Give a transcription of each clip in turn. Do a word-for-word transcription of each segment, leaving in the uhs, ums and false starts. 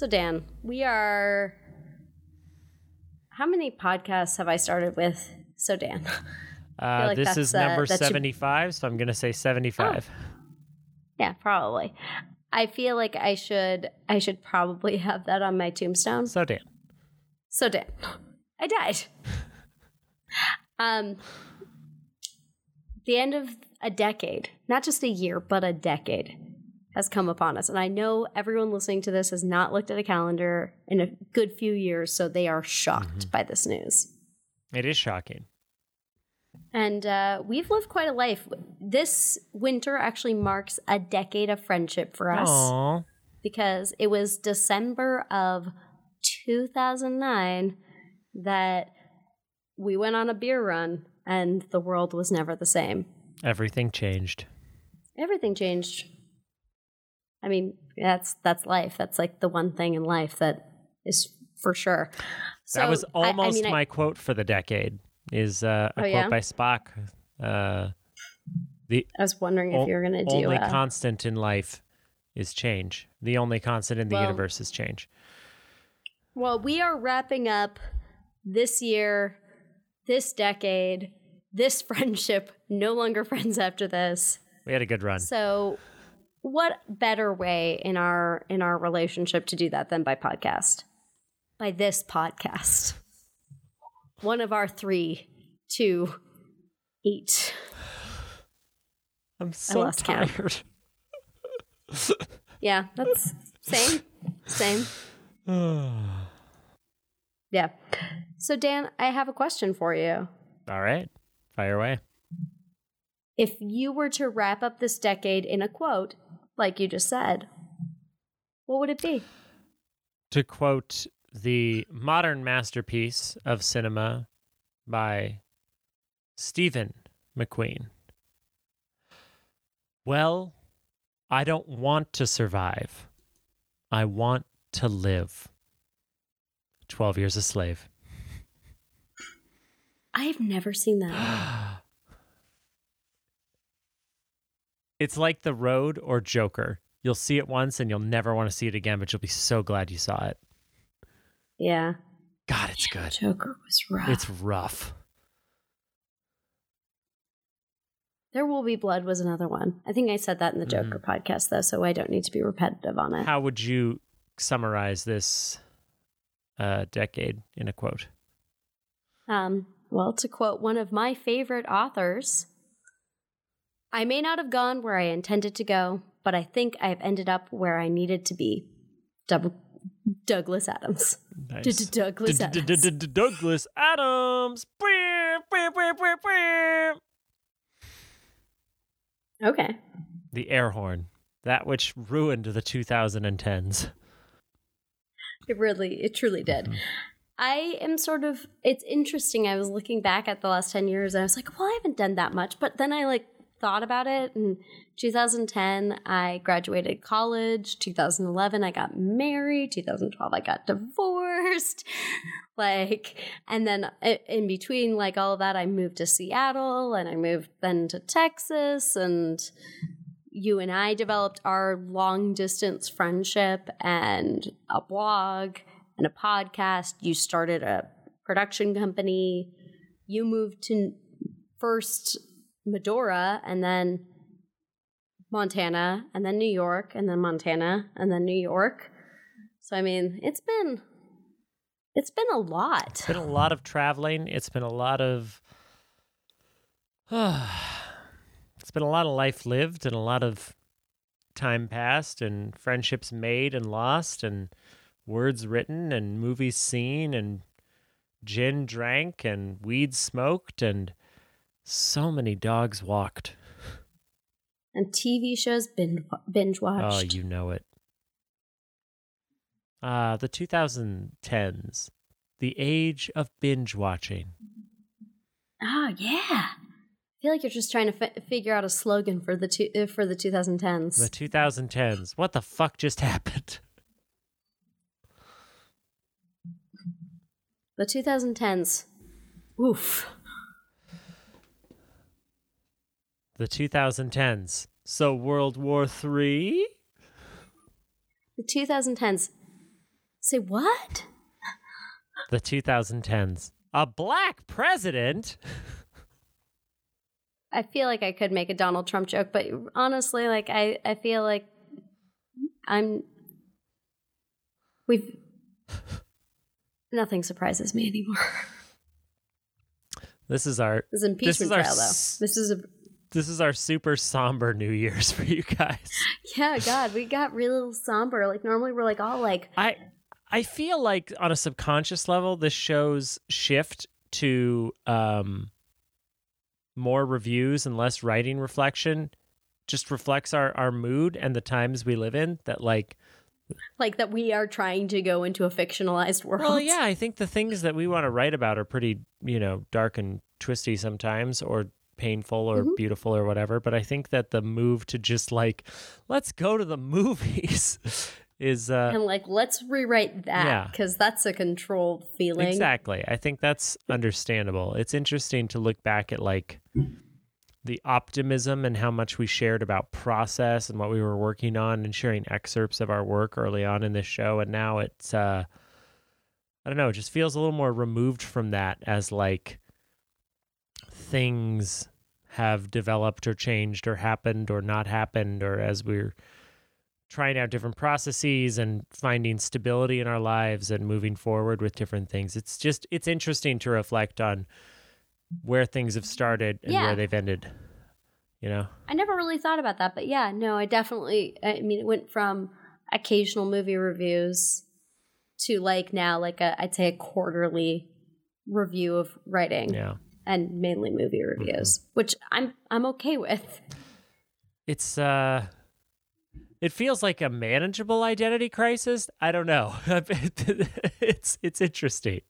So, Dan, we are... How many podcasts have I started with? So, Dan... Uh, like this is number uh, seventy-five, your... so I'm going to say seventy-five. Oh. Yeah, probably. I feel like I should I should probably have that on my tombstone. So Dan. So Dan. I died. um, the end of a decade, not just a year, but a decade has come upon us. And I know everyone listening to this has not looked at a calendar in a good few years, so they are shocked mm-hmm. by this news. It is shocking. And uh, we've lived quite a life. This winter actually marks a decade of friendship for us. Aww. Because it was December of two thousand nine that we went on a beer run and the world was never the same. Everything changed. Everything changed. I mean, that's that's life. That's like the one thing in life that is for sure. So, that was almost I, I mean, I, my quote for the decade. Is uh, a oh, quote yeah? by Spock. Uh, the I was wondering if o- you were going to do only uh, constant in life is change. The only constant in the well, universe is change. Well, we are wrapping up this year, this decade, this friendship. No longer friends after this. We had a good run. So, what better way in our in our relationship to do that than by podcast? By this podcast. One of our three to eat. I'm so I lost tired. Yeah, that's same. Same. Yeah. So, Dan, I have a question for you. All right. Fire away. If you were to wrap up this decade in a quote, like you just said, what would it be? To quote... the modern masterpiece of cinema by Stephen McQueen. Well, I don't want to survive. I want to live. Twelve Years a Slave. I have never seen that. It's like The Road or Joker. You'll see it once and you'll never want to see it again, but you'll be so glad you saw it. Yeah. God, it's good. Joker was rough. It's rough. There Will Be Blood was another one. I think I said that in the Joker mm. podcast, though, so I don't need to be repetitive on it. How would you summarize this uh, decade in a quote? Um, well, to quote one of my favorite authors, I may not have gone where I intended to go, but I think I've ended up where I needed to be. Double Douglas Adams. Nice. Douglas Adams. Douglas Adams. Okay. The air horn. That which ruined the two thousand tens. It really, it truly did. Mm-hmm. I am sort of, it's interesting. I was looking back at the last ten years and I was like, well, I haven't done that much. But then I like thought about it. And two thousand ten, I graduated college. two thousand eleven, I got married. two thousand twelve, I got divorced. Like, and then in between, like all of that, I moved to Seattle and I moved then to Texas. And you and I developed our long distance friendship and a blog and a podcast. You started a production company. You moved to first Medora and then Montana and then New York and then Montana and then New York. So I mean, it's been it's been a lot. It's been a lot of traveling. It's been a lot of uh, it's been a lot of life lived and a lot of time passed and friendships made and lost and words written and movies seen and gin drank and weed smoked and so many dogs walked. And T V shows binge, binge watched. Oh, you know it. Uh, the twenty tens. The age of binge watching. Oh, yeah. I feel like you're just trying to f- figure out a slogan for the two, uh, for the twenty tens. The twenty tens. What the fuck just happened? The twenty tens. Oof. The twenty tens. So World War Three? The twenty tens. Say what? The twenty tens. A black president? I feel like I could make a Donald Trump joke, but honestly, like, I, I feel like I'm... We've... Nothing surprises me anymore. This is our... This is an impeachment this is our, trial, though. This is a... This is our super somber New Year's for you guys. Yeah, God, we got real somber. Like, normally we're, like, all, like... I I feel like, on a subconscious level, this show's shift to um, more reviews and less writing reflection just reflects our, our mood and the times we live in, that, like... Like, that we are trying to go into a fictionalized world. Well, yeah, I think the things that we want to write about are pretty, you know, dark and twisty sometimes, or... painful or mm-hmm. beautiful or whatever, but I think that the move to just like, let's go to the movies is uh and like let's rewrite that, because yeah. that's a controlled feeling. Exactly. I think that's understandable. It's interesting to look back at like the optimism and how much we shared about process and what we were working on, and sharing excerpts of our work early on in this show, and now it's uh I don't know, it just feels a little more removed from that, as like things have developed or changed or happened or not happened, or as we're trying out different processes and finding stability in our lives and moving forward with different things. It's just, it's interesting to reflect on where things have started and yeah. where they've ended, you know? I never really thought about that, but yeah, no, I definitely, I mean, it went from occasional movie reviews to like now, like a, I'd say a quarterly review of writing. Yeah. And mainly movie reviews, mm-hmm. which I'm I'm okay with. It's uh, it feels like a manageable identity crisis. I don't know. it's it's interesting.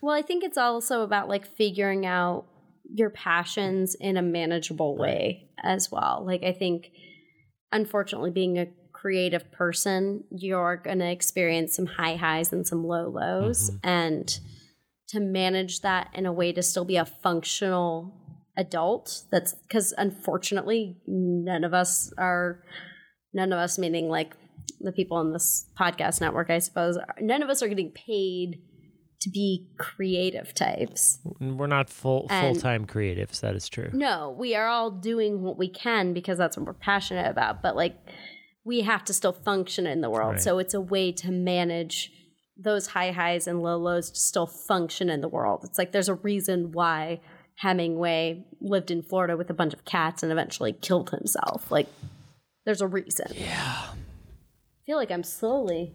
Well, I think it's also about like figuring out your passions in a manageable way as well. Like I think, unfortunately, being a creative person, you're gonna experience some high highs and some low lows, mm-hmm. and to manage that in a way to still be a functional adult. That's because unfortunately none of us are, none of us meaning like the people on this podcast network, I suppose, none of us are getting paid to be creative types. We're not full, full-time creatives. That is true. No, we are all doing what we can because that's what we're passionate about, but like we have to still function in the world. Right. So it's a way to manage those high highs and low lows to still function in the world. It's like there's a reason why Hemingway lived in Florida with a bunch of cats and eventually killed himself. Like there's a reason. Yeah. I feel like I'm slowly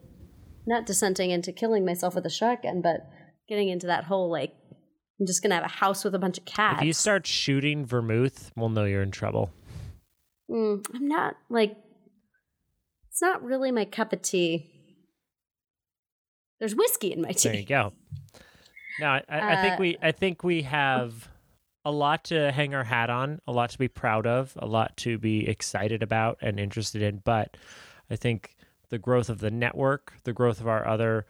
not dissenting into killing myself with a shotgun, but getting into that whole like I'm just going to have a house with a bunch of cats. If you start shooting vermouth, we'll know you're in trouble. Mm, I'm not like it's not really my cup of tea. There's whiskey in my tea. There you go. No, I, I, uh, I think we I think we have a lot to hang our hat on, a lot to be proud of, a lot to be excited about and interested in. But I think the growth of the network, the growth of our other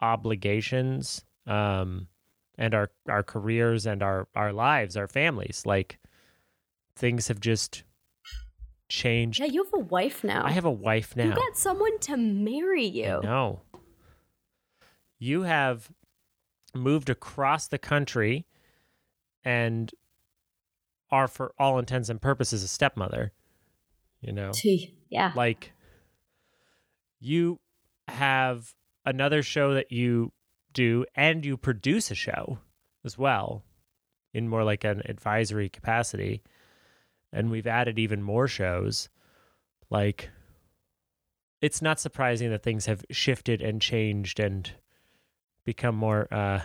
obligations, um, and our, our careers and our, our lives, our families, like things have just changed. Yeah, you have a wife now. I have a wife now. You got someone to marry you. No. You have moved across the country and are, for all intents and purposes, a stepmother, you know? Yeah. Like, you have another show that you do, and you produce a show as well in more like an advisory capacity. And we've added even more shows. Like, it's not surprising that things have shifted and changed and become more uh,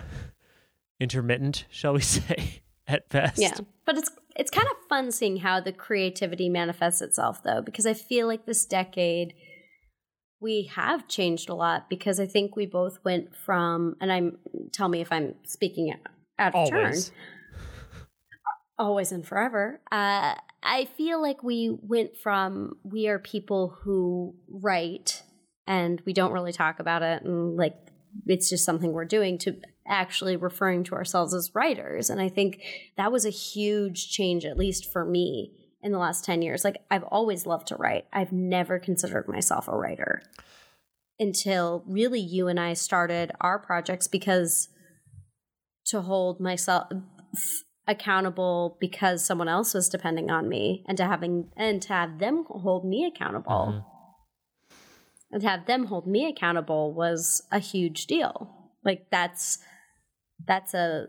intermittent, shall we say, at best. Yeah, but it's it's kind of fun seeing how the creativity manifests itself, though, because I feel like this decade we have changed a lot, because I think we both went from, and I'm tell me if I'm speaking out of turn. Always and forever. Uh, I feel like we went from we are people who write and we don't really talk about it and like it's just something we're doing, to actually referring to ourselves as writers. And I think that was a huge change, at least for me, in the last ten years. Like, I've always loved to write. I've never considered myself a writer. until really you and I started our projects, because to hold myself accountable because someone else was depending on me, and to having and to have them hold me accountable mm-hmm. and to have them hold me accountable was a huge deal. Like that's that's a,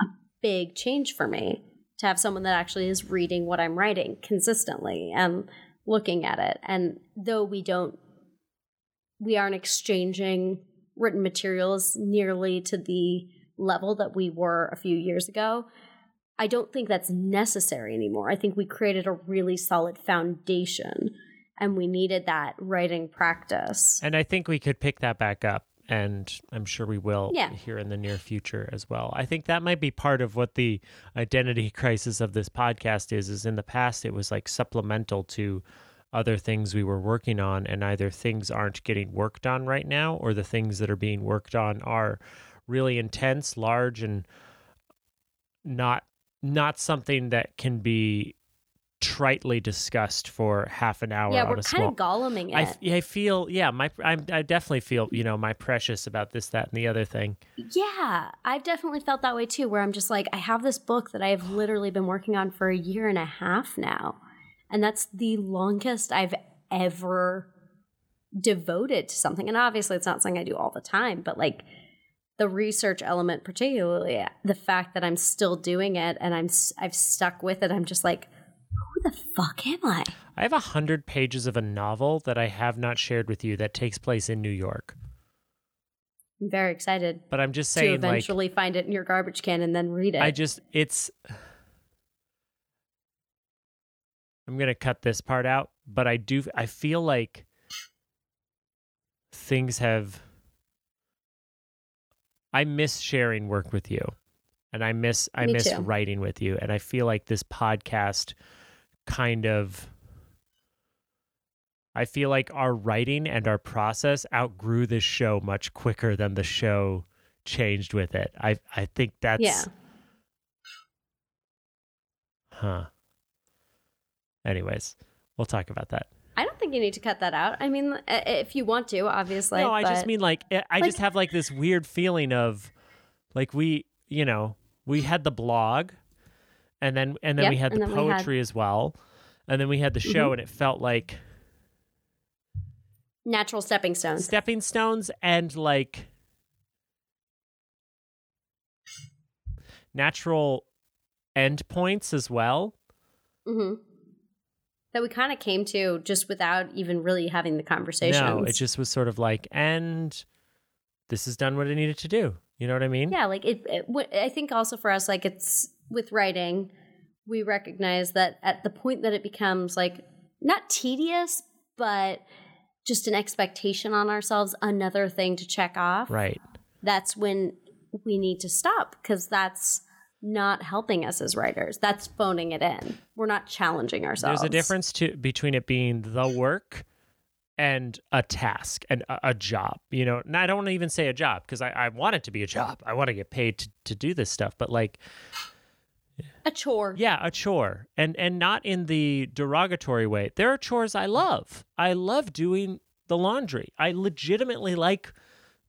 a big change for me, to have someone that actually is reading what I'm writing consistently and looking at it. And though we don't we aren't exchanging written materials nearly to the level that we were a few years ago, I don't think that's necessary anymore. I think we created a really solid foundation, and we needed that writing practice. And I think we could pick that back up, and I'm sure we will yeah. here in the near future as well. I think that might be part of what the identity crisis of this podcast is, is in the past it was like supplemental to other things we were working on, and either things aren't getting worked on right now, or the things that are being worked on are really intense, large, and not not something that can be tritely discussed for half an hour. Yeah, we're kind of goleming it. I, I feel, yeah, my I, I definitely feel, you know, my precious about this, that, and the other thing. Yeah, I've definitely felt that way too, where I'm just like, I have this book that I've literally been working on for a year and a half now, and that's the longest I've ever devoted to something. And obviously it's not something I do all the time, but like, the research element, particularly the fact that I'm still doing it and I'm I've stuck with it, I'm just like, who the fuck am I? I have a hundred pages of a novel that I have not shared with you that takes place in New York. I'm very excited, but I'm just saying, to eventually like, find it in your garbage can and then read it. I just it's. I'm gonna cut this part out, but I do. I feel like things have. I miss sharing work with you, and I miss I Me miss too. writing with you, and I feel like this podcast kind of, I feel like our writing and our process outgrew this show much quicker than the show changed with it. I I think that's yeah. Huh. Anyways, we'll talk about that. I don't think you need to cut that out. I mean, if you want to, obviously. No, I but, just mean like, I like, just have like this weird feeling of like we, you know, we had the blog and then, and then yep, we had the poetry had... as well. And then we had the show mm-hmm. and it felt like. Natural stepping stones. Stepping stones and like natural end points as well. Mm-hmm. That we kind of came to just without even really having the conversations. No, it just was sort of like, and this has done what it needed to do. You know what I mean? Yeah, like it, it. I think also for us, like it's with writing, we recognize that at the point that it becomes like not tedious, but just an expectation on ourselves, another thing to check off. Right. That's when we need to stop, because that's not helping us as writers. That's phoning it in. We're not challenging ourselves. There's a difference to, between it being the work and a task and a, a job. You know, and I don't want to even say a job, because I, I want it to be a job. I want to get paid to, to do this stuff, but like a chore. Yeah, a chore, and and not in the derogatory way. There are chores I love. I love doing the laundry. I legitimately like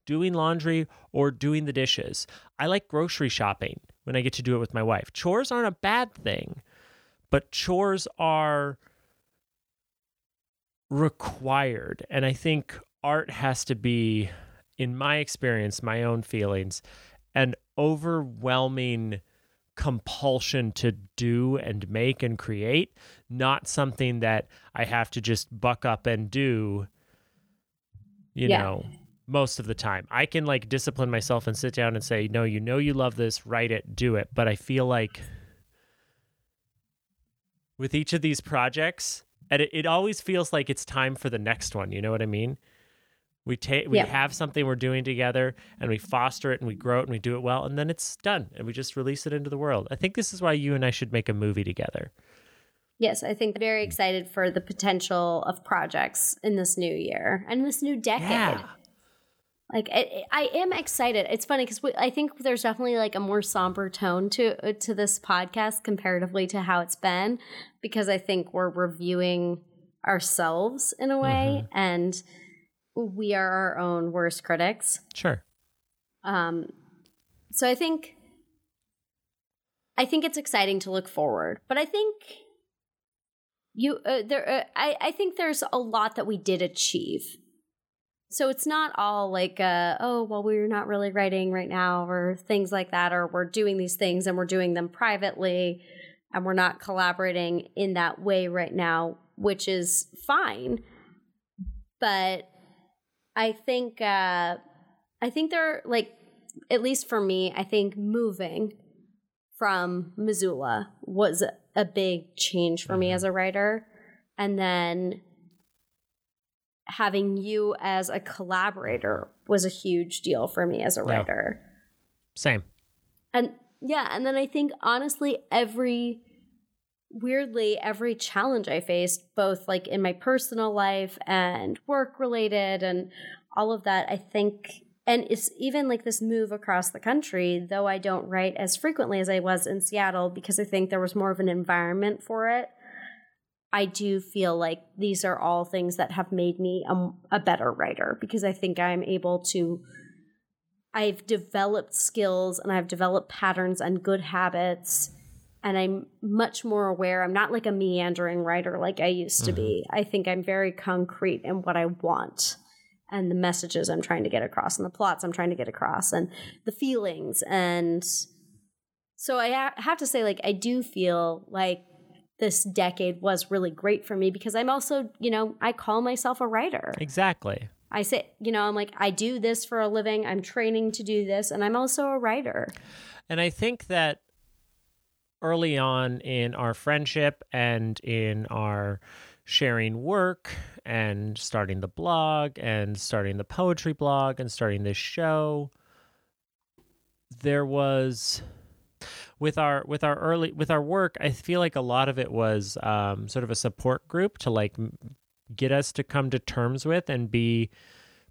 doing laundry or doing the dishes. I like grocery shopping when I get to do it with my wife. Chores aren't a bad thing, but chores are required. And I think art has to be, in my experience, my own feelings, an overwhelming compulsion to do and make and create, not something that I have to just buck up and do, you yeah. know. Most of the time. I can like discipline myself and sit down and say, no, you know you love this, write it, do it. But I feel like with each of these projects, and it, it always feels like it's time for the next one. You know what I mean? We take, we yeah. have something we're doing together, and we foster it and we grow it and we do it well, and then it's done and we just release it into the world. I think this is why you and I should make a movie together. Yes, I think very excited for the potential of projects in this new year and this new decade. Yeah. Like, I, I am excited. It's funny because I think there's definitely like a more somber tone to to this podcast comparatively to how it's been, because I think we're reviewing ourselves in a way. Mm-hmm. And we are our own worst critics. Sure. Um, so I think, I think it's exciting to look forward, but I think you, uh, there, uh, I, I think there's a lot that we did achieve. So it's not all like, uh, oh, well, we're not really writing right now or things like that, or we're doing these things and we're doing them privately and we're not collaborating in that way right now, which is fine. But I think, uh, I think they're like, at least for me, I think moving from Missoula was a big change for me as a writer. And then having you as a collaborator was a huge deal for me as a writer. Yeah. Same. And yeah. And then I think honestly, every weirdly, every challenge I faced, both like in my personal life and work related and all of that, I think, and it's even like this move across the country, though I don't write as frequently as I was in Seattle because I think there was more of an environment for it. I do feel like these are all things that have made me a, a better writer because I think I'm able to, I've developed skills and I've developed patterns and good habits, and I'm much more aware. I'm not like a meandering writer like I used to be. I think I'm very concrete in what I want and the messages I'm trying to get across and the plots I'm trying to get across and the feelings. And so I ha- have to say, like, I do feel like this decade was really great for me because I'm also, you know, I call myself a writer. Exactly. I say, you know, I'm like, I do this for a living. I'm training to do this. And I'm also a writer. And I think that early on in our friendship and in our sharing work and starting the blog and starting the poetry blog and starting this show, there was... With our with our early with our work, I feel like a lot of it was um, sort of a support group to like get us to come to terms with and be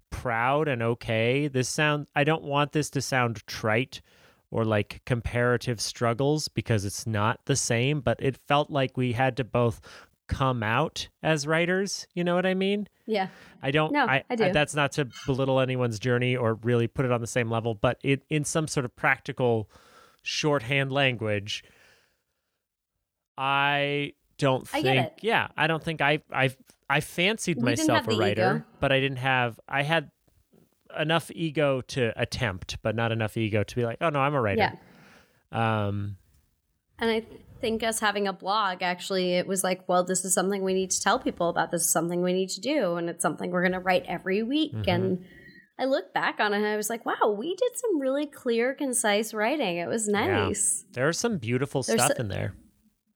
proud and okay. This sound I don't want this to sound trite or like comparative struggles because it's not the same, but it felt like we had to both come out as writers. You know what I mean? Yeah. I don't. No, I, I do. I, that's not to belittle anyone's journey or really put it on the same level, but it in some sort of practical shorthand language, I don't think I yeah I don't think I I I fancied we myself a writer ego. But I didn't have I had enough ego to attempt but not enough ego to be like, oh no, I'm a writer. Yeah. Um and I think us having a blog, actually, it was like, well, this is something we need to tell people about, this is something we need to do, and it's something we're going to write every week. Mm-hmm. And I look back on it and I was like, wow, we did some really clear, concise writing. It was nice. Yeah. There's some beautiful There's stuff so- in there.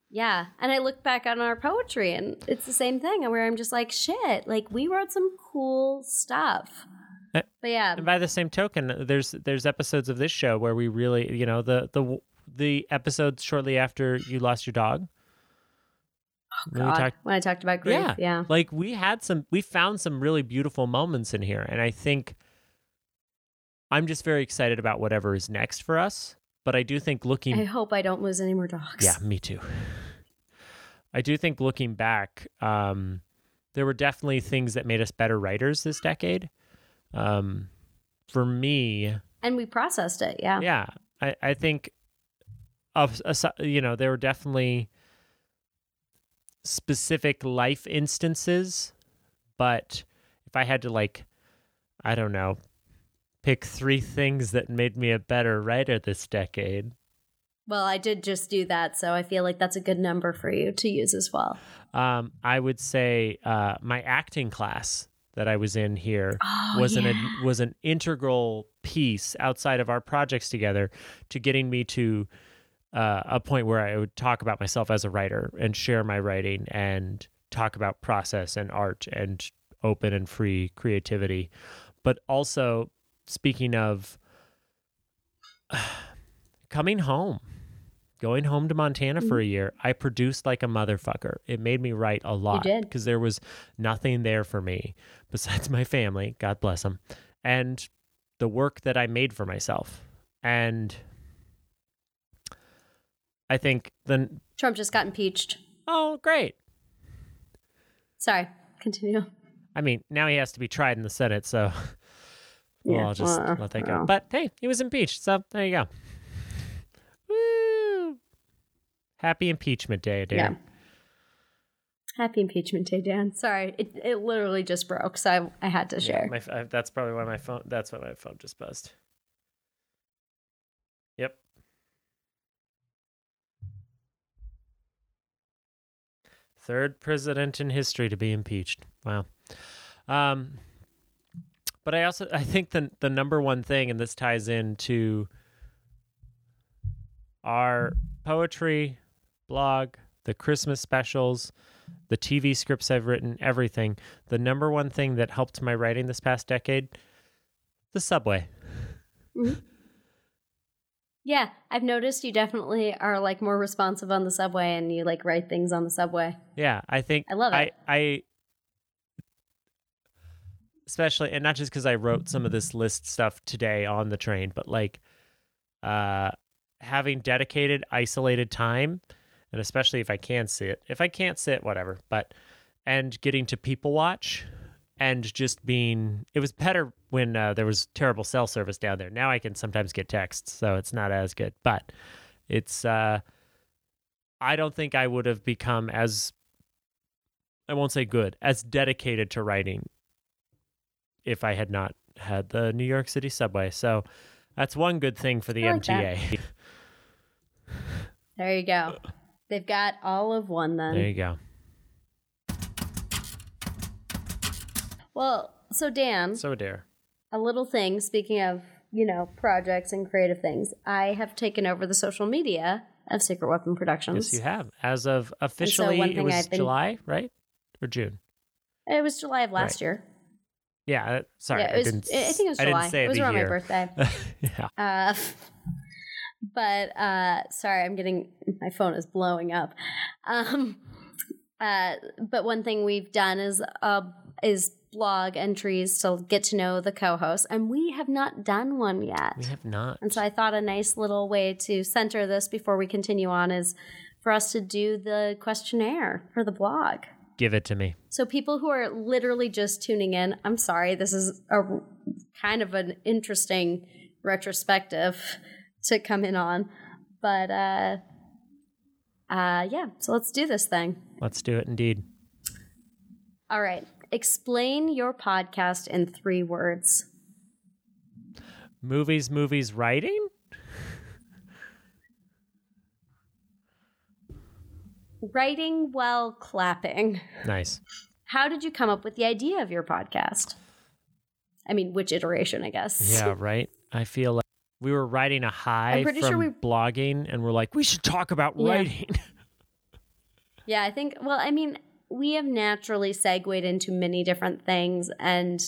Yeah. And I look back on our poetry and it's the same thing where I'm just like, shit, like we wrote some cool stuff. But yeah. And by the same token, there's there's episodes of this show where we really, you know, the the the episode shortly after you lost your dog. Oh, when, God. Talked, when I talked about grief. Yeah, yeah. Like we had some, we found some really beautiful moments in here. And I think I'm just very excited about whatever is next for us. But I do think looking... I hope I don't lose any more dogs. Yeah, me too. I do think looking back, um, there were definitely things that made us better writers this decade. Um, for me... And we processed it, yeah. Yeah. I, I think, of, you know, there were definitely specific life instances. But if I had to, like, I don't know... pick three things that made me a better writer this decade. Well, I did just do that, so I feel like that's a good number for you to use as well. Um, I would say uh, my acting class that I was in here oh, was yeah. an was an integral piece outside of our projects together to getting me to uh, a point where I would talk about myself as a writer and share my writing and talk about process and art and open and free creativity, but also. Speaking of uh, coming home, going home to Montana mm-hmm. for a year, I produced like a motherfucker. It made me write a lot because there was nothing there for me besides my family, God bless them, and the work that I made for myself. And I think then Trump just got impeached. Oh, great. Sorry, continue. I mean, now he has to be tried in the Senate, so well, yeah, I'll just uh, let that go. No. But hey, he was impeached, so there you go. Woo! Happy impeachment day, Dan. Yeah. Happy impeachment day, Dan. Sorry, it, it literally just broke, so I I had to share. Yeah, my, I, that's probably why my phone. That's why my phone just buzzed. Yep. Third president in history to be impeached. Wow. Um, but I also I think the the number one thing, and this ties into our poetry blog, the Christmas specials, the T V scripts I've written, everything. The number one thing that helped my writing this past decade, the subway. Mm-hmm. Yeah, I've noticed you definitely are like more responsive on the subway, and you like write things on the subway. Yeah, I think I love it. I, I especially, and not just because I wrote some of this list stuff today on the train, but like uh, having dedicated, isolated time, and especially if I can sit, if I can't sit, whatever. But and getting to people watch. And just being, it was better when uh, there was terrible cell service down there. Now I can sometimes get texts, so it's not as good. But it's, uh, I don't think I would have become as, I won't say good, as dedicated to writing if I had not had the New York City subway. So that's one good thing for the I like M T A. That. There you go. They've got all of one then. There you go. Well, so Dan, so dare. A little thing, speaking of, you know, projects and creative things, I have taken over the social media of Secret Weapon Productions. Yes, you have. As of officially, so it was been, July, right? Or June? It was July of last right. year. Yeah, sorry. Yeah, it was, I, didn't, I think it was July. I didn't say it, it was around year. My birthday. yeah. Uh, but, uh, sorry, I'm getting, my phone is blowing up. Um, uh, but one thing we've done is uh, is blog entries to get to know the co-hosts, and we have not done one yet. We have not. And so I thought a nice little way to center this before we continue on is for us to do the questionnaire for the blog. Give it to me. So people who are literally just tuning in, I'm sorry, this is a kind of an interesting retrospective to come in on, but uh uh yeah, so let's do this thing. Let's do it indeed. All right. Explain your podcast in three words. Movies, movies, writing? Writing while clapping. Nice. How did you come up with the idea of your podcast? I mean, which iteration, I guess. Yeah, right? I feel like we were riding a high from sure we... blogging, and we're like, we should talk about yeah. writing. Yeah, I think, well, I mean... we have naturally segued into many different things, and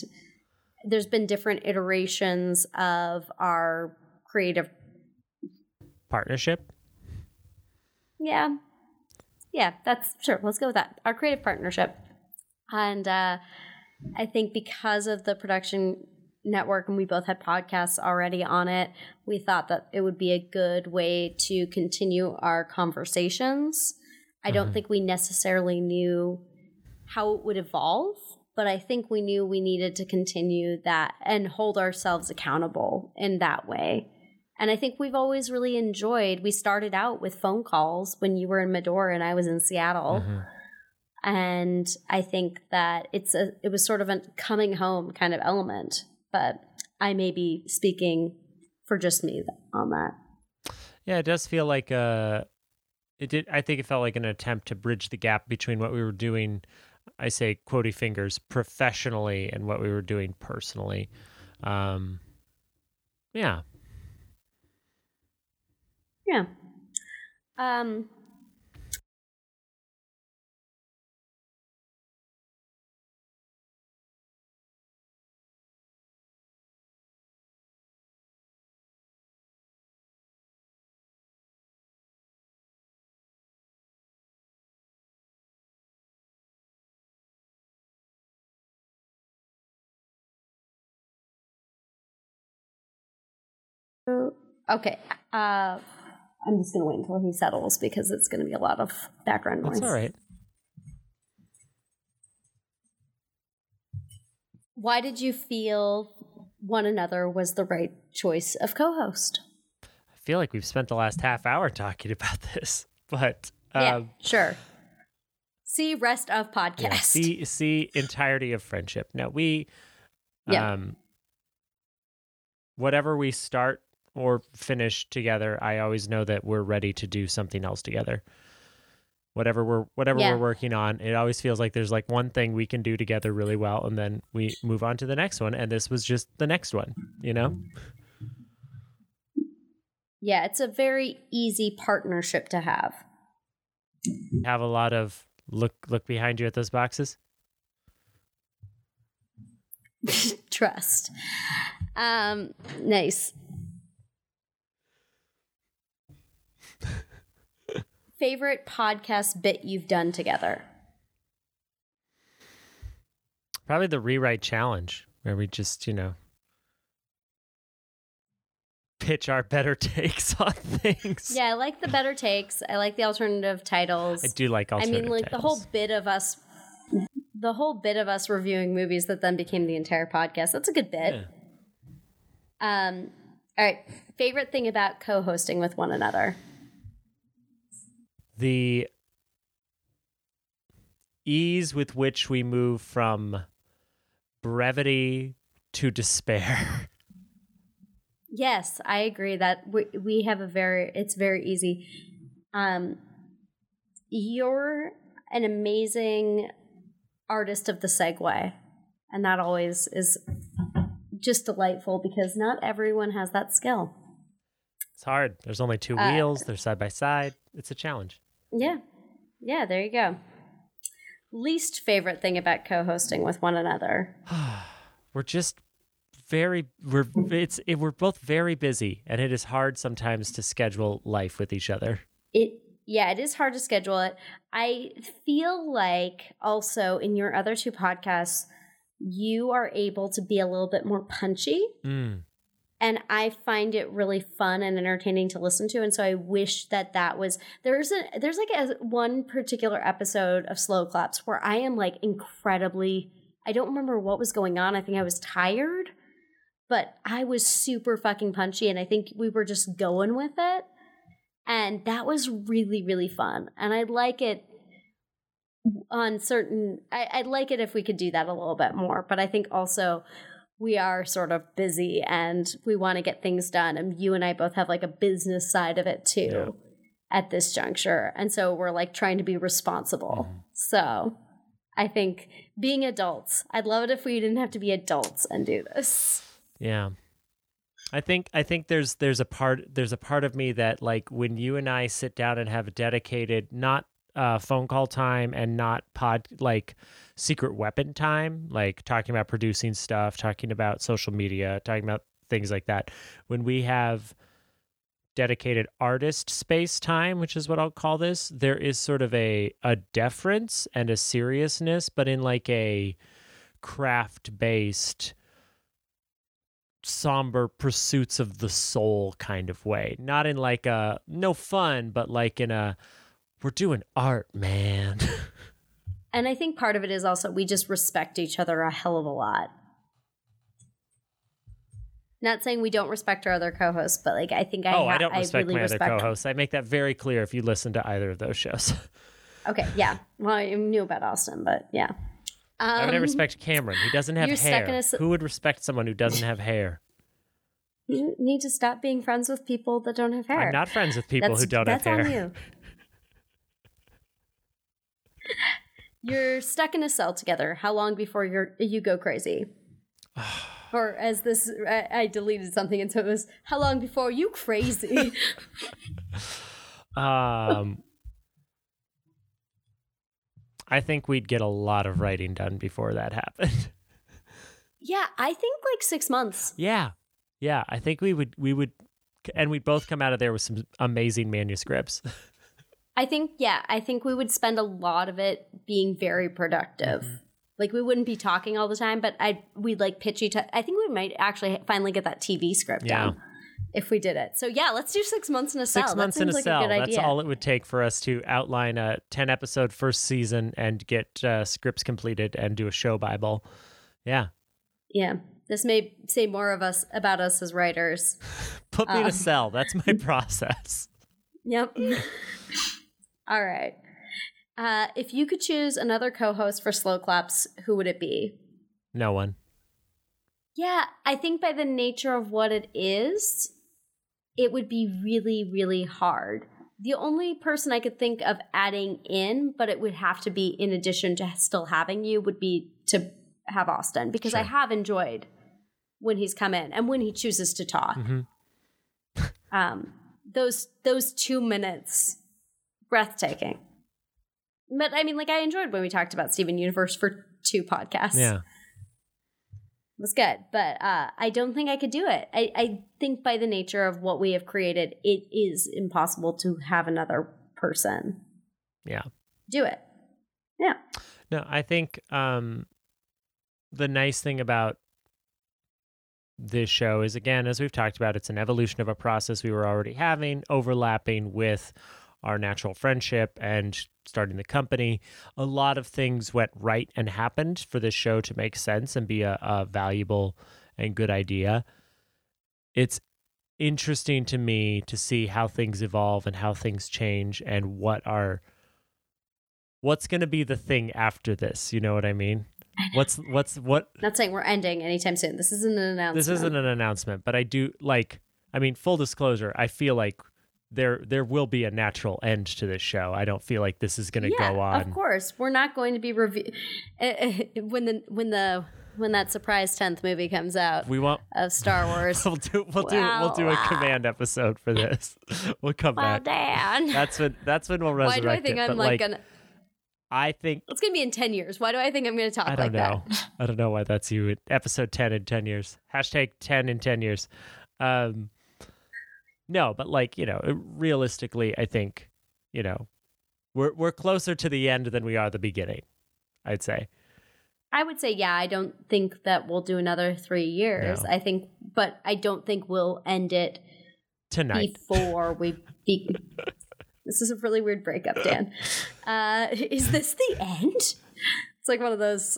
there's been different iterations of our creative partnership. Yeah. Yeah, that's sure. Let's go with that. Our creative partnership. And uh, I think because of the production network, and we both had podcasts already on it, we thought that it would be a good way to continue our conversations. I don't think we necessarily knew how it would evolve, but I think we knew we needed to continue that and hold ourselves accountable in that way. And I think we've always really enjoyed, we started out with phone calls when you were in Medora and I was in Seattle. Mm-hmm. And I think that it's a, it was sort of a coming home kind of element, but I may be speaking for just me on that. Yeah, it does feel like a... It did. I think it felt like an attempt to bridge the gap between what we were doing, I say, quotey fingers, professionally, and what we were doing personally. Um, yeah. Yeah. Um. Okay, uh, I'm just going to wait until he settles because it's going to be a lot of background noise. That's all right. Why did you feel One Another was the right choice of co-host? I feel like we've spent the last half hour talking about this, but... Um, yeah, sure. See rest of podcast. Yeah, see, see entirety of friendship. Now, we... Yeah. Um, whatever we start or finish together, I always know that we're ready to do something else together. Whatever we're whatever yeah. we're working on, it always feels like there's like one thing we can do together really well, and then we move on to the next one. And this was just the next one, you know? Yeah, it's a very easy partnership to have. Have a lot of look look behind you at those boxes. Trust. Um, nice. Favorite podcast bit you've done together? Probably the rewrite challenge, where we just, you know, pitch our better takes on things. Yeah, I like the better takes. I like the alternative titles. I do like alternative I mean, like titles. the whole bit of us... The whole bit of us reviewing movies that then became the entire podcast. That's a good bit. Yeah. Um, all right. Favorite thing about co-hosting with one another? The ease with which we move from brevity to despair. Yes, I agree that we, we have a very, it's very easy. Um, you're an amazing... artist of the segue, and that always is just delightful because not everyone has that skill. It's hard. There's only two uh, wheels. They're side by side. It's a challenge. Yeah. Yeah, there you go. Least favorite thing about co-hosting with one another. We're just very we're it's it, we're both very busy, and it is hard sometimes to schedule life with each other. It Yeah, it is hard to schedule it. I feel like also in your other two podcasts, you are able to be a little bit more punchy. Mm. And I find it really fun and entertaining to listen to. And so I wish that that was – there's a there's like a, one particular episode of Slow Claps where I am like incredibly – I don't remember what was going on. I think I was tired, but I was super fucking punchy, and I think we were just going with it. And that was really, really fun. And I'd like it on certain – I'd like it if we could do that a little bit more. But I think also we are sort of busy and we want to get things done. And you and I both have like a business side of it too yeah. at this juncture. And so we're like trying to be responsible. Mm. So I think being adults – I'd love it if we didn't have to be adults and do this. Yeah. I think I think there's there's a part there's a part of me that like when you and I sit down and have a dedicated not uh, phone call time and not pod like secret weapon time, like talking about producing stuff, talking about social media, talking about things like that. When we have dedicated artist space time, which is what I'll call this, there is sort of a a deference and a seriousness, but in like a craft based somber pursuits of the soul kind of way, not in like a no fun, but like in a we're doing art, man. And I think part of it is also we just respect each other a hell of a lot. Not saying we don't respect our other co-hosts, but like I think I, oh, ha- I don't respect I really my respect other co-hosts. Them. I make that very clear if you listen to either of those shows. Okay, yeah. Well, I knew about Austin, but yeah. Um, I would never respect Cameron. He doesn't have hair. Us- who would respect someone who doesn't have hair? You need to stop being friends with people that don't have hair. I'm not friends with people that's, who don't have hair. That's on you. You're stuck in a cell together. How long before you're, you go crazy? Or as this, I, I deleted something, and so it was, how long before you crazy? um... I think we'd get a lot of writing done before that happened. Yeah, I think like six months. Yeah. Yeah, I think we would, we would, and we'd both come out of there with some amazing manuscripts. I think, yeah, I think we would spend a lot of it being very productive. Mm-hmm. Like we wouldn't be talking all the time, but I'd, we'd like pitch each other. I think we might actually finally get that T V script yeah. down. If we did it. So yeah, let's do six months in a cell. Six months in a cell. That's all it would take for us to outline a ten episode first season and get uh, scripts completed and do a show Bible. Yeah. Yeah. This may say more of us about us as writers. Put me um, to sell. That's my process. Yep. All right. Uh, if you could choose another co-host for Slow Claps, who would it be? No one. Yeah, I think by the nature of what it is, it would be really, really hard. The only person I could think of adding in, but it would have to be in addition to still having you, would be to have Austin, because sure. I have enjoyed when he's come in and when he chooses to talk. Mm-hmm. um, those those two minutes, breathtaking. But I mean, like, I enjoyed when we talked about Steven Universe for two podcasts. Yeah. It was good. But uh, I don't think I could do it. I, I think by the nature of what we have created, it is impossible to have another person. Yeah. Do it. Yeah. No, I think um, the nice thing about this show is, again, as we've talked about, it's an evolution of a process we were already having, overlapping with our natural friendship and starting the company. A lot of things went right and happened for this show to make sense and be a, a valuable and good idea. It's interesting to me to see how things evolve and how things change and what are, what's going to be the thing after this. You know what I mean? What's, what's, what? Not saying we're ending anytime soon. This isn't an announcement. This isn't an announcement, but I do like, I mean, full disclosure, I feel like there there will be a natural end to this show. I don't feel like this is going to yeah, go on. Of course, we're not going to be review when the when the when that surprise tenth movie comes out. We want of Star Wars. we'll do we'll wow, do we'll do wow. a command episode for this. We'll come wow, back. Dan. That's when that's when we'll resurrect Why do I think it. I'm but like, like gonna... I think it's going to be in ten years. Why do I think I'm going to talk like that? I don't like know. That? I don't know why that's you. Episode ten in ten years. Hashtag ten in ten years. Um. No, but like, you know, realistically, I think, you know, we're we're closer to the end than we are the beginning, I'd say. I would say, yeah, I don't think that we'll do another three years. No. I think, but I don't think we'll end it tonight before we be- This is a really weird breakup, Dan. Uh, is this the end? It's like one of those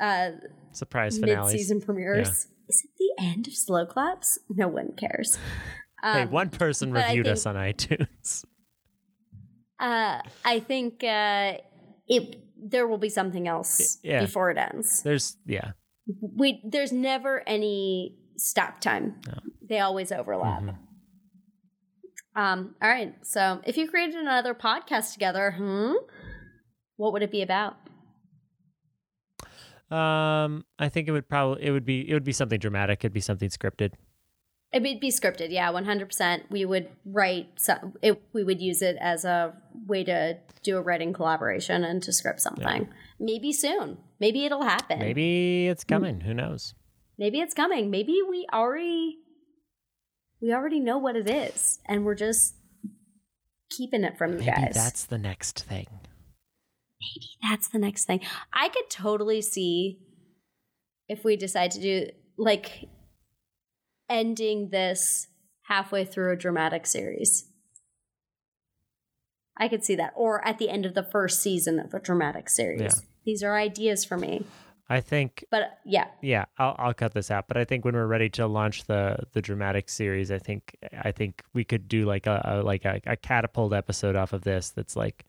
uh, surprise finales, mid-season premieres. Yeah. Is it the end of Slow Claps? No one cares. Hey, um, one person reviewed think, us on iTunes. Uh, I think uh, it there will be something else yeah. before it ends. There's yeah. We there's never any stop time. No. They always overlap. Mm-hmm. Um. All right. So if you created another podcast together, hmm, what would it be about? Um. I think it would probably it would be it would be something dramatic. It'd be something scripted. It would be scripted, yeah, one hundred percent. We would write, some, it, we would use it as a way to do a writing collaboration and to script something. Yeah. Maybe soon. Maybe it'll happen. Maybe it's coming. Mm. Who knows? Maybe it's coming. Maybe we already, we already know what it is, and we're just keeping it from you guys. Maybe that's the next thing. Maybe that's the next thing. I could totally see if we decide to do, like... ending this halfway through a dramatic series. I could see that. Or at the end of the first season of a dramatic series. Yeah. These are ideas for me. I think... But, yeah. Yeah, I'll I'll cut this out. But I think when we're ready to launch the the dramatic series, I think I think we could do like a, a like a, a catapult episode off of this that's like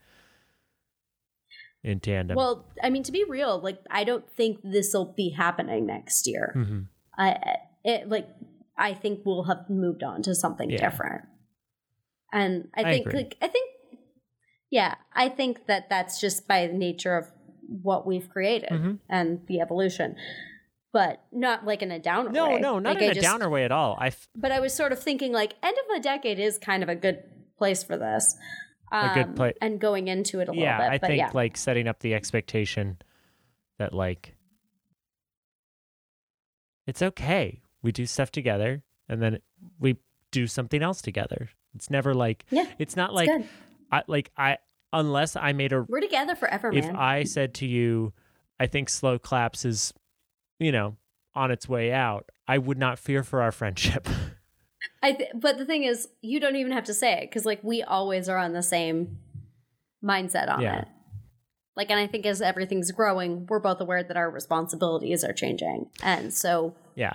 in tandem. Well, I mean, to be real, like, I don't think this will be happening next year. Mm-hmm. I it like... I think we'll have moved on to something yeah. different. And I, I think, agree. like, I think, yeah, I think that that's just by the nature of what we've created mm-hmm. and the evolution, but not like in a downer no, way. No, no, not like in I a just, downer way at all. I f- but I was sort of thinking like end of the decade is kind of a good place for this. Um, a good place. And going into it a yeah, little bit. I but think yeah. like setting up the expectation that like, it's okay. We do stuff together, and then we do something else together. It's never like yeah, it's not it's like, I, like I unless I made a we're together forever. If man. I said to you, I think Slow Claps is, you know, on its way out, I would not fear for our friendship. I th- but the thing is, you don't even have to say it because like we always are on the same mindset on yeah. it. Like, and I think as everything's growing, we're both aware that our responsibilities are changing. And so yeah,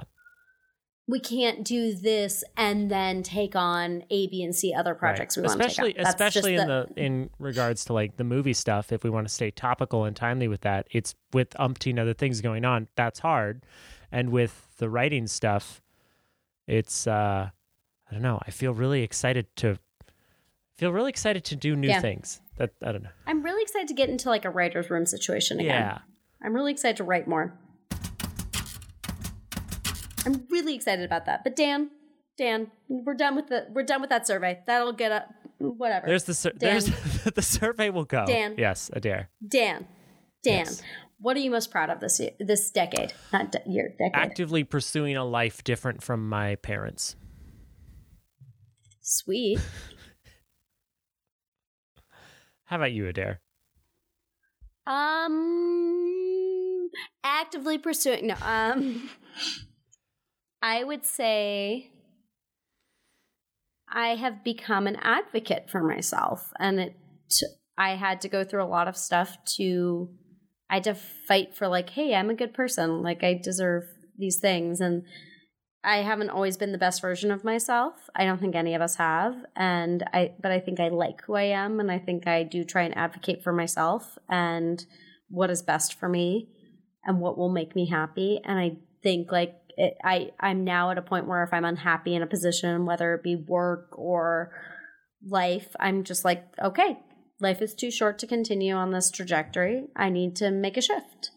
we can't do this and then take on A, B, and C other projects. Right. We especially, want to take on. Especially in the, the in regards to like the movie stuff, if we want to stay topical and timely with that, it's with umpteen other things going on. That's hard. And with the writing stuff, it's, uh, I don't know. I feel really excited to feel really excited to do new yeah. things. That I don't know. I'm really excited to get into like a writer's room situation again. Yeah. I'm really excited to write more. I'm really excited about that. But Dan, Dan, we're done with the we're done with that survey. That'll get up, whatever. There's the sur- there's the survey will go. Dan, yes, Adair. Dan, Dan, yes. What are you most proud of this year, this decade? Not de- year, decade. Actively pursuing a life different from my parents. Sweet. How about you, Adair? Um, actively pursuing. No, um. I would say I have become an advocate for myself, and it, I had to go through a lot of stuff to, I had to fight for like, hey, I'm a good person. Like, I deserve these things. And I haven't always been the best version of myself. I don't think any of us have. And I, but I think I like who I am. And I think I do try and advocate for myself and what is best for me and what will make me happy. And I think like, It, I, I'm now at a point where if I'm unhappy in a position, whether it be work or life, I'm just like, okay, life is too short to continue on this trajectory. I need to make a shift.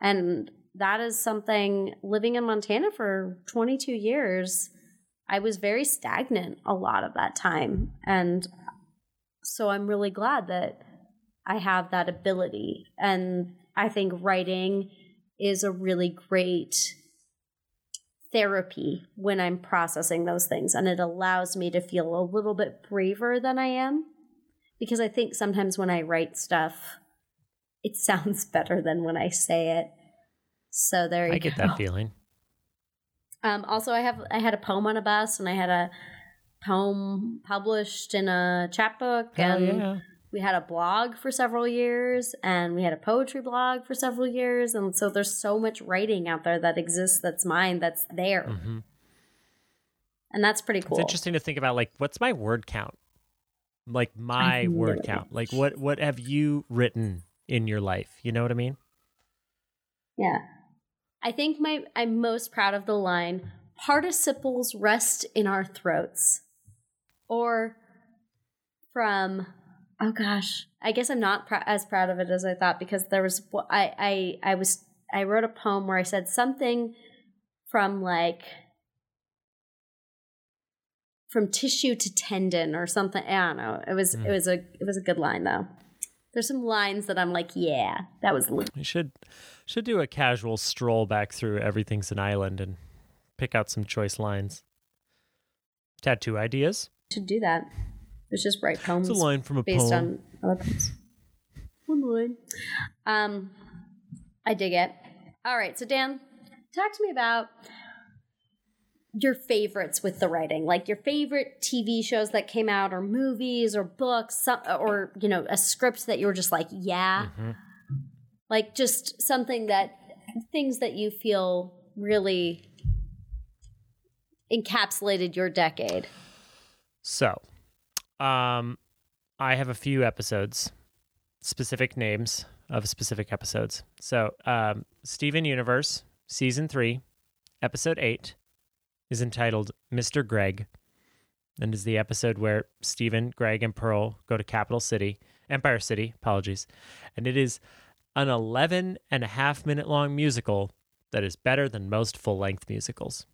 And that is something, living in Montana for twenty-two years, I was very stagnant a lot of that time. And so I'm really glad that I have that ability. And I think writing is a really great therapy when I'm processing those things, and it allows me to feel a little bit braver than I am, because I think sometimes when I write stuff it sounds better than when I say it. So there you go. I get that feeling. Um, also I have I had a poem on a bus, and I had a poem published in a chapbook, oh, and yeah. we had a blog for several years, and we had a poetry blog for several years. And so there's so much writing out there that exists, that's mine, that's there. Mm-hmm. And that's pretty cool. It's interesting to think about, like, what's my word count? Like, my word count. Like, what, what have you written in your life? You know what I mean? Yeah. I think my I'm most proud of the line, participles rest in our throats. Or from... Oh, gosh. I guess I'm not pr- as proud of it as I thought, because there was I, – I, I was I wrote a poem where I said something from like – from tissue to tendon or something. I don't know. It was mm. it was a it was a good line, though. There's some lines that I'm like, yeah, that was – We should should do a casual stroll back through Everything's an Island and pick out some choice lines. Tattoo ideas? Should do that. It's just write poems. It's a line from a based poem. On other poems. One line. Um, I dig it. All right, so Dan, talk to me about your favorites with the writing, like your favorite T V shows that came out, or movies, or books, or you know, a script that you were just like, yeah, mm-hmm. like just something that things that you feel really encapsulated your decade. So. Um, I have a few episodes, specific names of specific episodes. So, um, Steven Universe, season three, episode eight is entitled Mister Greg, and is the episode where Steven, Greg, and Pearl go to Capital City, Empire City, apologies. And it is an eleven and a half minute long musical that is better than most full length musicals.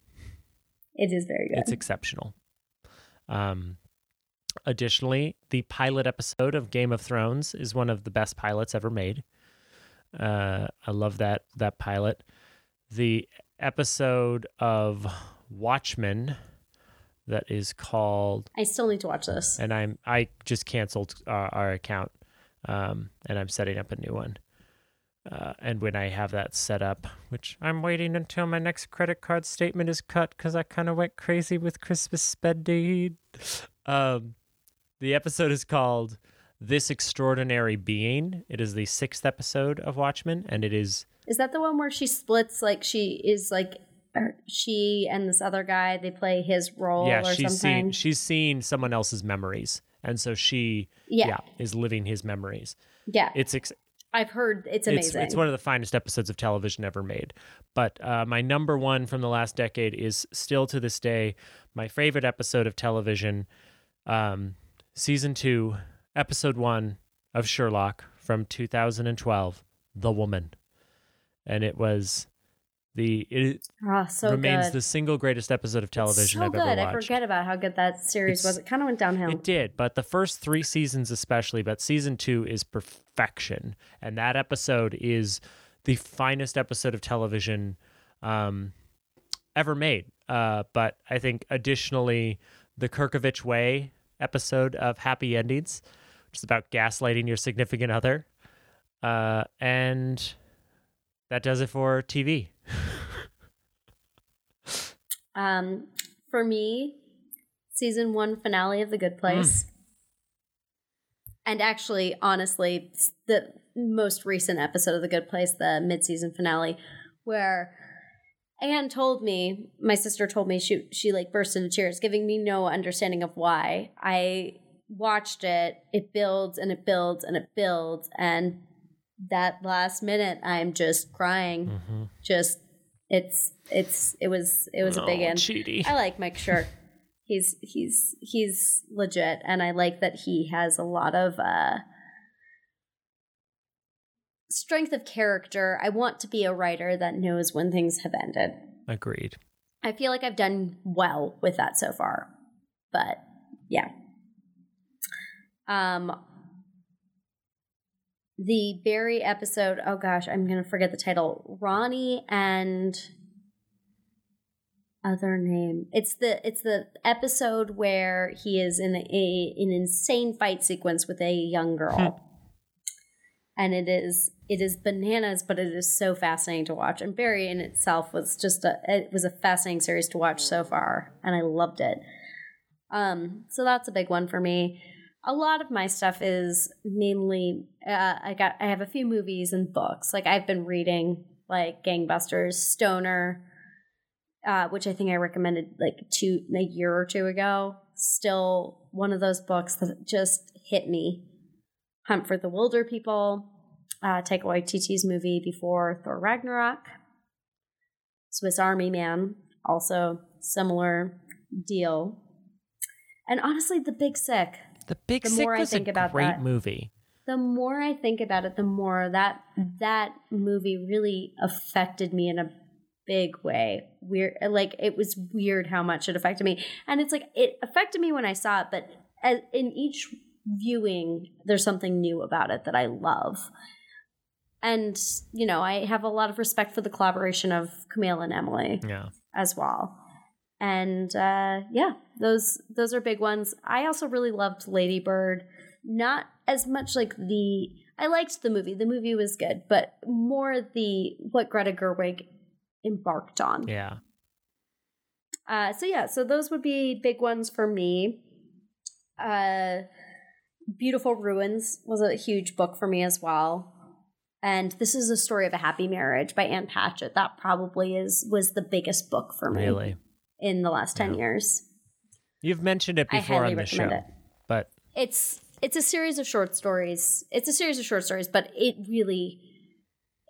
It is very good. It's exceptional. Um, Additionally, the pilot episode of Game of Thrones is one of the best pilots ever made. Uh, I love that that pilot. The episode of Watchmen that is called... I still need to watch this. And I'm I just canceled our, our account, um, and I'm setting up a new one. Uh, and when I have that set up, which I'm waiting until my next credit card statement is cut because I kind of went crazy with Christmas spending. Um, The episode is called This Extraordinary Being. It is the sixth episode of Watchmen, and it is... Is that the one where she splits, like, she is, like, her, she and this other guy, they play his role yeah, or she's something? Seen, she's seen someone else's memories, and so she yeah. yeah is living his memories. Yeah. It's ex- I've heard it's amazing. It's, it's one of the finest episodes of television ever made. But uh, my number one from the last decade is still to this day my favorite episode of television, um, season two, episode one of Sherlock from two thousand twelve, The Woman. And it was the, it oh, so remains good. The single greatest episode of television so I've good. ever watched. I forget about how good that series it's, was. It kind of went downhill. It did, but the first three seasons especially, but season two is perfection. And that episode is the finest episode of television um, ever made. Uh, but I think additionally, the Kirkovich Way episode of Happy Endings, which is about gaslighting your significant other. Uh, and that does it for T V. um, for me, season one finale of The Good Place. Mm. And actually, honestly, the most recent episode of The Good Place, the mid-season finale, where Anne told me, my sister told me, she, she like burst into tears, giving me no understanding of why. I watched it, it builds and it builds and it builds, and that last minute I'm just crying. Mm-hmm. Just it's it's it was it was oh, a big end. Cheaty. I like Mike Schur. he's he's he's legit, and I like that he has a lot of uh strength of character. I want to be a writer that knows when things have ended. Agreed. I feel like I've done well with that so far. But yeah. Um the Barry episode, oh gosh, I'm going to forget the title. Ronnie and other name. It's the it's the episode where he is in a, a an insane fight sequence with a young girl. Hmm. And it is it is bananas, but it is so fascinating to watch. And Barry in itself was just a it was a fascinating series to watch so far, and I loved it. Um, so that's a big one for me. A lot of my stuff is mainly uh, I got I have a few movies and books. Like I've been reading like Gangbusters, Stoner, uh, which I think I recommended like two a year or two ago. Still one of those books that just hit me. Hunt for the Wilder People, uh, Taika Waititi's movie before Thor Ragnarok, Swiss Army Man, also similar deal. And honestly, The Big Sick. The Big Sick was a great movie. The more I think about it, the more that that movie really affected me in a big way. Weird, like it was weird how much it affected me. And it's like it affected me when I saw it, but as, in each viewing there's something new about it that I love. And you know, I have a lot of respect for the collaboration of Kumail and Emily yeah. as well. And uh yeah those those are big ones. I also really loved Lady Bird. Not as much like the I liked the movie the movie was good, but more the what Greta Gerwig embarked on. yeah uh so yeah so those would be big ones for me. uh Beautiful Ruins was a huge book for me as well. And This Is a Story of a Happy Marriage by Ann Patchett. That probably is was the biggest book for me really? in the last ten yeah. years. You've mentioned it before on the show. It. But it's it's a series of short stories. It's a series of short stories, but it really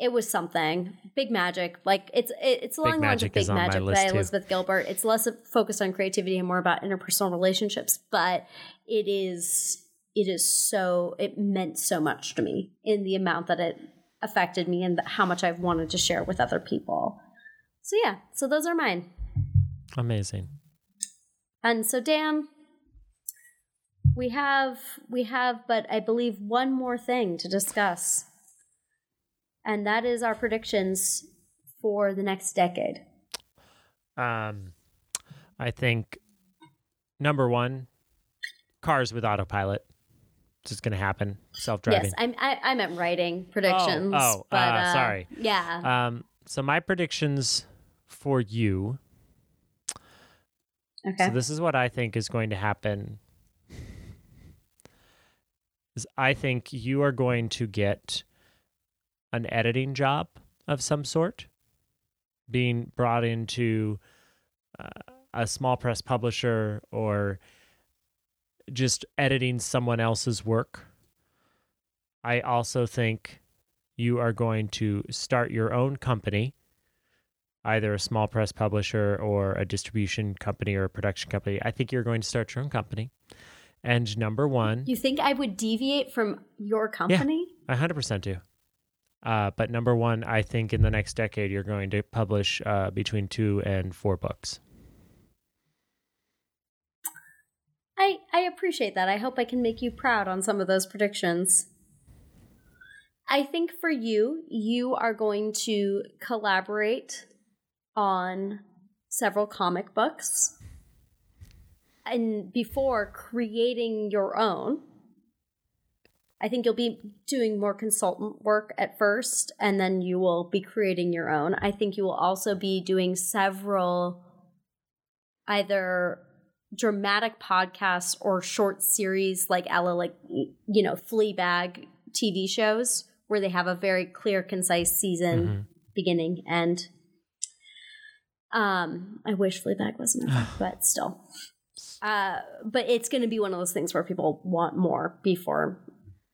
it was something. Big Magic. Like it's it, it's along the lines of Big Magic by Elizabeth Gilbert. It's less focused on creativity and more about interpersonal relationships, but it is It is so, it meant so much to me in the amount that it affected me and how much I've wanted to share with other people. So yeah, so those are mine. Amazing. And so Dan, we have, we have, but I believe one more thing to discuss. And that is our predictions for the next decade. Um, I think number one, cars with autopilot. It's just going to happen. Self-driving. Yes, I'm, I, I meant writing predictions. Oh, oh but, uh, uh, sorry. Yeah. Um, so my predictions for you. Okay. So this is what I think is going to happen is I think you are going to get an editing job of some sort, being brought into uh, a small press publisher or just editing someone else's work. I also think you are going to start your own company, either a small press publisher or a distribution company or a production company. I think you're going to start your own company. And number one... You think I would deviate from your company? Yeah, one hundred percent do. Uh, but number one, I think in the next decade, you're going to publish uh, between two and four books. I I appreciate that. I hope I can make you proud on some of those predictions. I think for you, you are going to collaborate on several comic books. And before creating your own, I think you'll be doing more consultant work at first, and then you will be creating your own. I think you will also be doing several either dramatic podcasts or short series like Ella, like, you know, Fleabag T V shows where they have a very clear, concise season, mm-hmm. beginning, end. Um, I wish Fleabag wasn't, but still. Uh, but it's going to be one of those things where people want more before.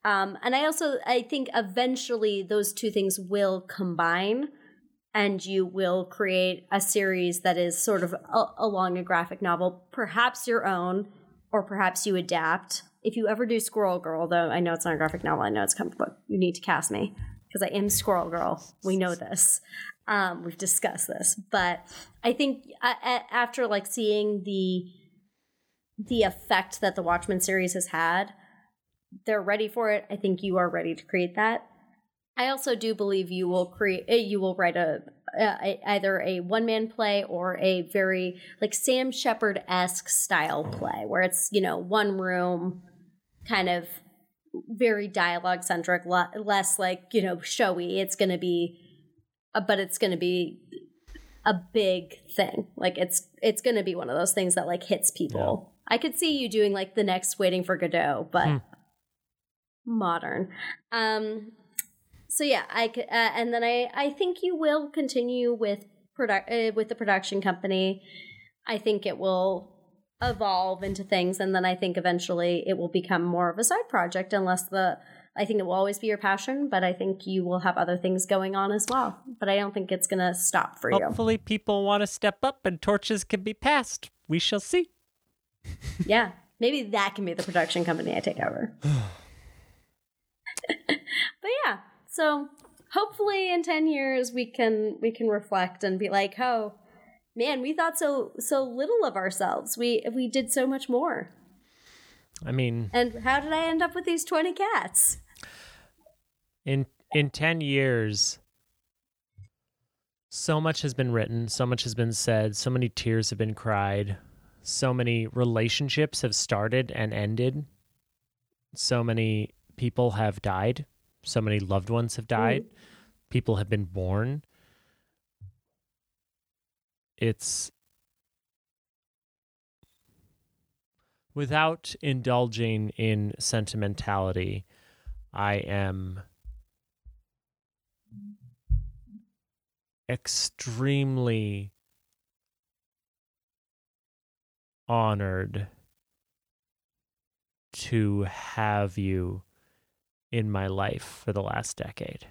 Um, and I also, I think eventually those two things will combine and you will create a series that is sort of a, along a graphic novel, perhaps your own, or perhaps you adapt. If you ever do Squirrel Girl, though, I know it's not a graphic novel. I know it's a comic book. You need to cast me because I am Squirrel Girl. We know this. Um, we've discussed this. But I think uh, after like seeing the... the effect that the Watchmen series has had, they're ready for it. I think you are ready to create that. I also do believe you will create, you will write a, a either a one-man play or a very like Sam Shepard-esque style play where it's, you know, one room, kind of very dialogue centric, less like, you know, showy. It's going to be, but it's going to be a big thing. Like it's, it's going to be one of those things that like hits people. Yeah. I could see you doing like the next Waiting for Godot, but hmm. modern. Um, so yeah, I could, uh, and then I, I think you will continue with produ- uh, with the production company. I think it will evolve into things, and then I think eventually it will become more of a side project. Unless the, I think it will always be your passion, but I think you will have other things going on as well. But I don't think it's gonna stop for Hopefully you. Hopefully, people want to step up, and torches can be passed. We shall see. Yeah, maybe that can be the production company I take over. But yeah, so hopefully in ten years we can we can reflect and be like, oh man, we thought so so little of ourselves. We we did so much more. I mean, and how did I end up with these twenty cats? In in ten years, so much has been written, so much has been said, so many tears have been cried. So many relationships have started and ended. So many people have died. So many loved ones have died. Mm. People have been born. It's... Without indulging in sentimentality, I am extremely... honored to have you in my life for the last decade.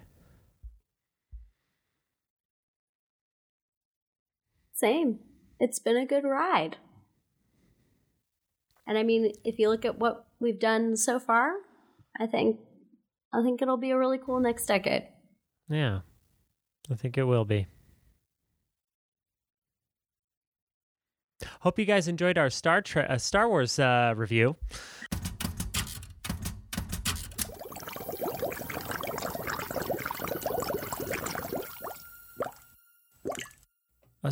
Same. It's been a good ride. And I mean, if you look at what we've done so far, I think I think it'll be a really cool next decade. Yeah. I think it will be. Hope you guys enjoyed our Star Tre- uh, Star Wars uh, review. A